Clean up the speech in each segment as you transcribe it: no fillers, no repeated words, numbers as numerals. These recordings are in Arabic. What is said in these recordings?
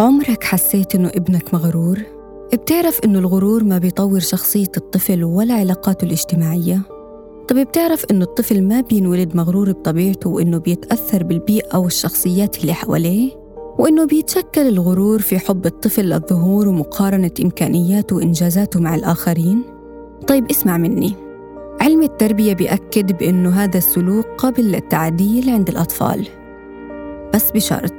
عمرك حسيت إنه ابنك مغرور؟ بتعرف إنه الغرور ما بيطور شخصية الطفل ولا علاقاته الاجتماعية؟ طب بتعرف إنه الطفل ما بينولد مغرور بطبيعته وإنه بيتأثر بالبيئة والشخصيات اللي حواليه؟ وإنه بيتشكل الغرور في حب الطفل للظهور ومقارنة إمكانياته وإنجازاته مع الآخرين؟ طيب اسمع مني، علم التربية بيأكد بإنه هذا السلوك قابل للتعديل عند الأطفال، بس بشرط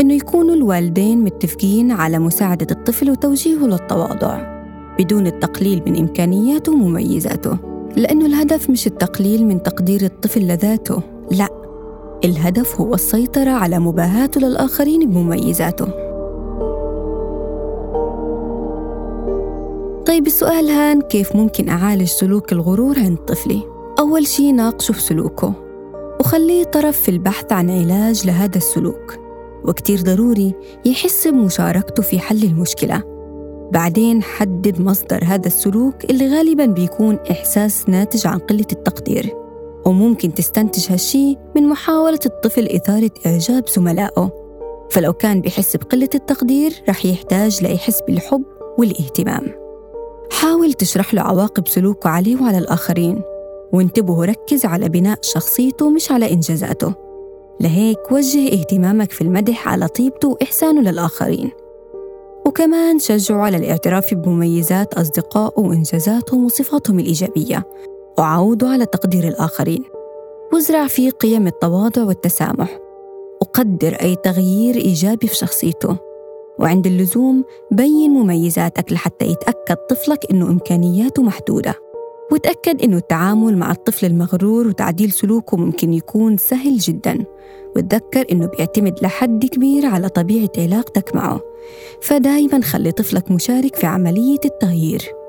إنه يكونوا الوالدين متفقين على مساعدة الطفل وتوجيهه للتواضع بدون التقليل من إمكانياته ومميزاته، لأنه الهدف مش التقليل من تقدير الطفل لذاته، لا، الهدف هو السيطرة على مباهاته للآخرين بمميزاته. طيب السؤال هان، كيف ممكن أعالج سلوك الغرور عند طفلي؟ أول شي ناقشه في سلوكه وخليه طرف في البحث عن علاج لهذا السلوك، وكتير ضروري يحس بمشاركته في حل المشكلة. بعدين حدد مصدر هذا السلوك اللي غالباً بيكون إحساس ناتج عن قلة التقدير، وممكن تستنتج هالشي من محاولة الطفل إثارة إعجاب زملائه، فلو كان بيحس بقلة التقدير رح يحتاج ليحس بالحب والاهتمام. حاول تشرح له عواقب سلوكه عليه وعلى الآخرين، وانتبه ركز على بناء شخصيته مش على إنجازاته، لهيك وجه اهتمامك في المدح على طيبته وإحسانه للآخرين، وكمان شجعه على الاعتراف بمميزات أصدقائه وإنجازاتهم وصفاتهم الإيجابية، وعوده على تقدير الآخرين، وازرع فيه قيم التواضع والتسامح، وقدر أي تغيير إيجابي في شخصيته، وعند اللزوم بين مميزاتك لحتى يتأكد طفلك إنه إمكانياته محدودة، وتأكد إنه التعامل مع الطفل المغرور وتعديل سلوكه ممكن يكون سهل جداً، وتذكر إنه بيعتمد لحد كبير على طبيعة علاقتك معه، فدايماً خلي طفلك مشارك في عملية التغيير.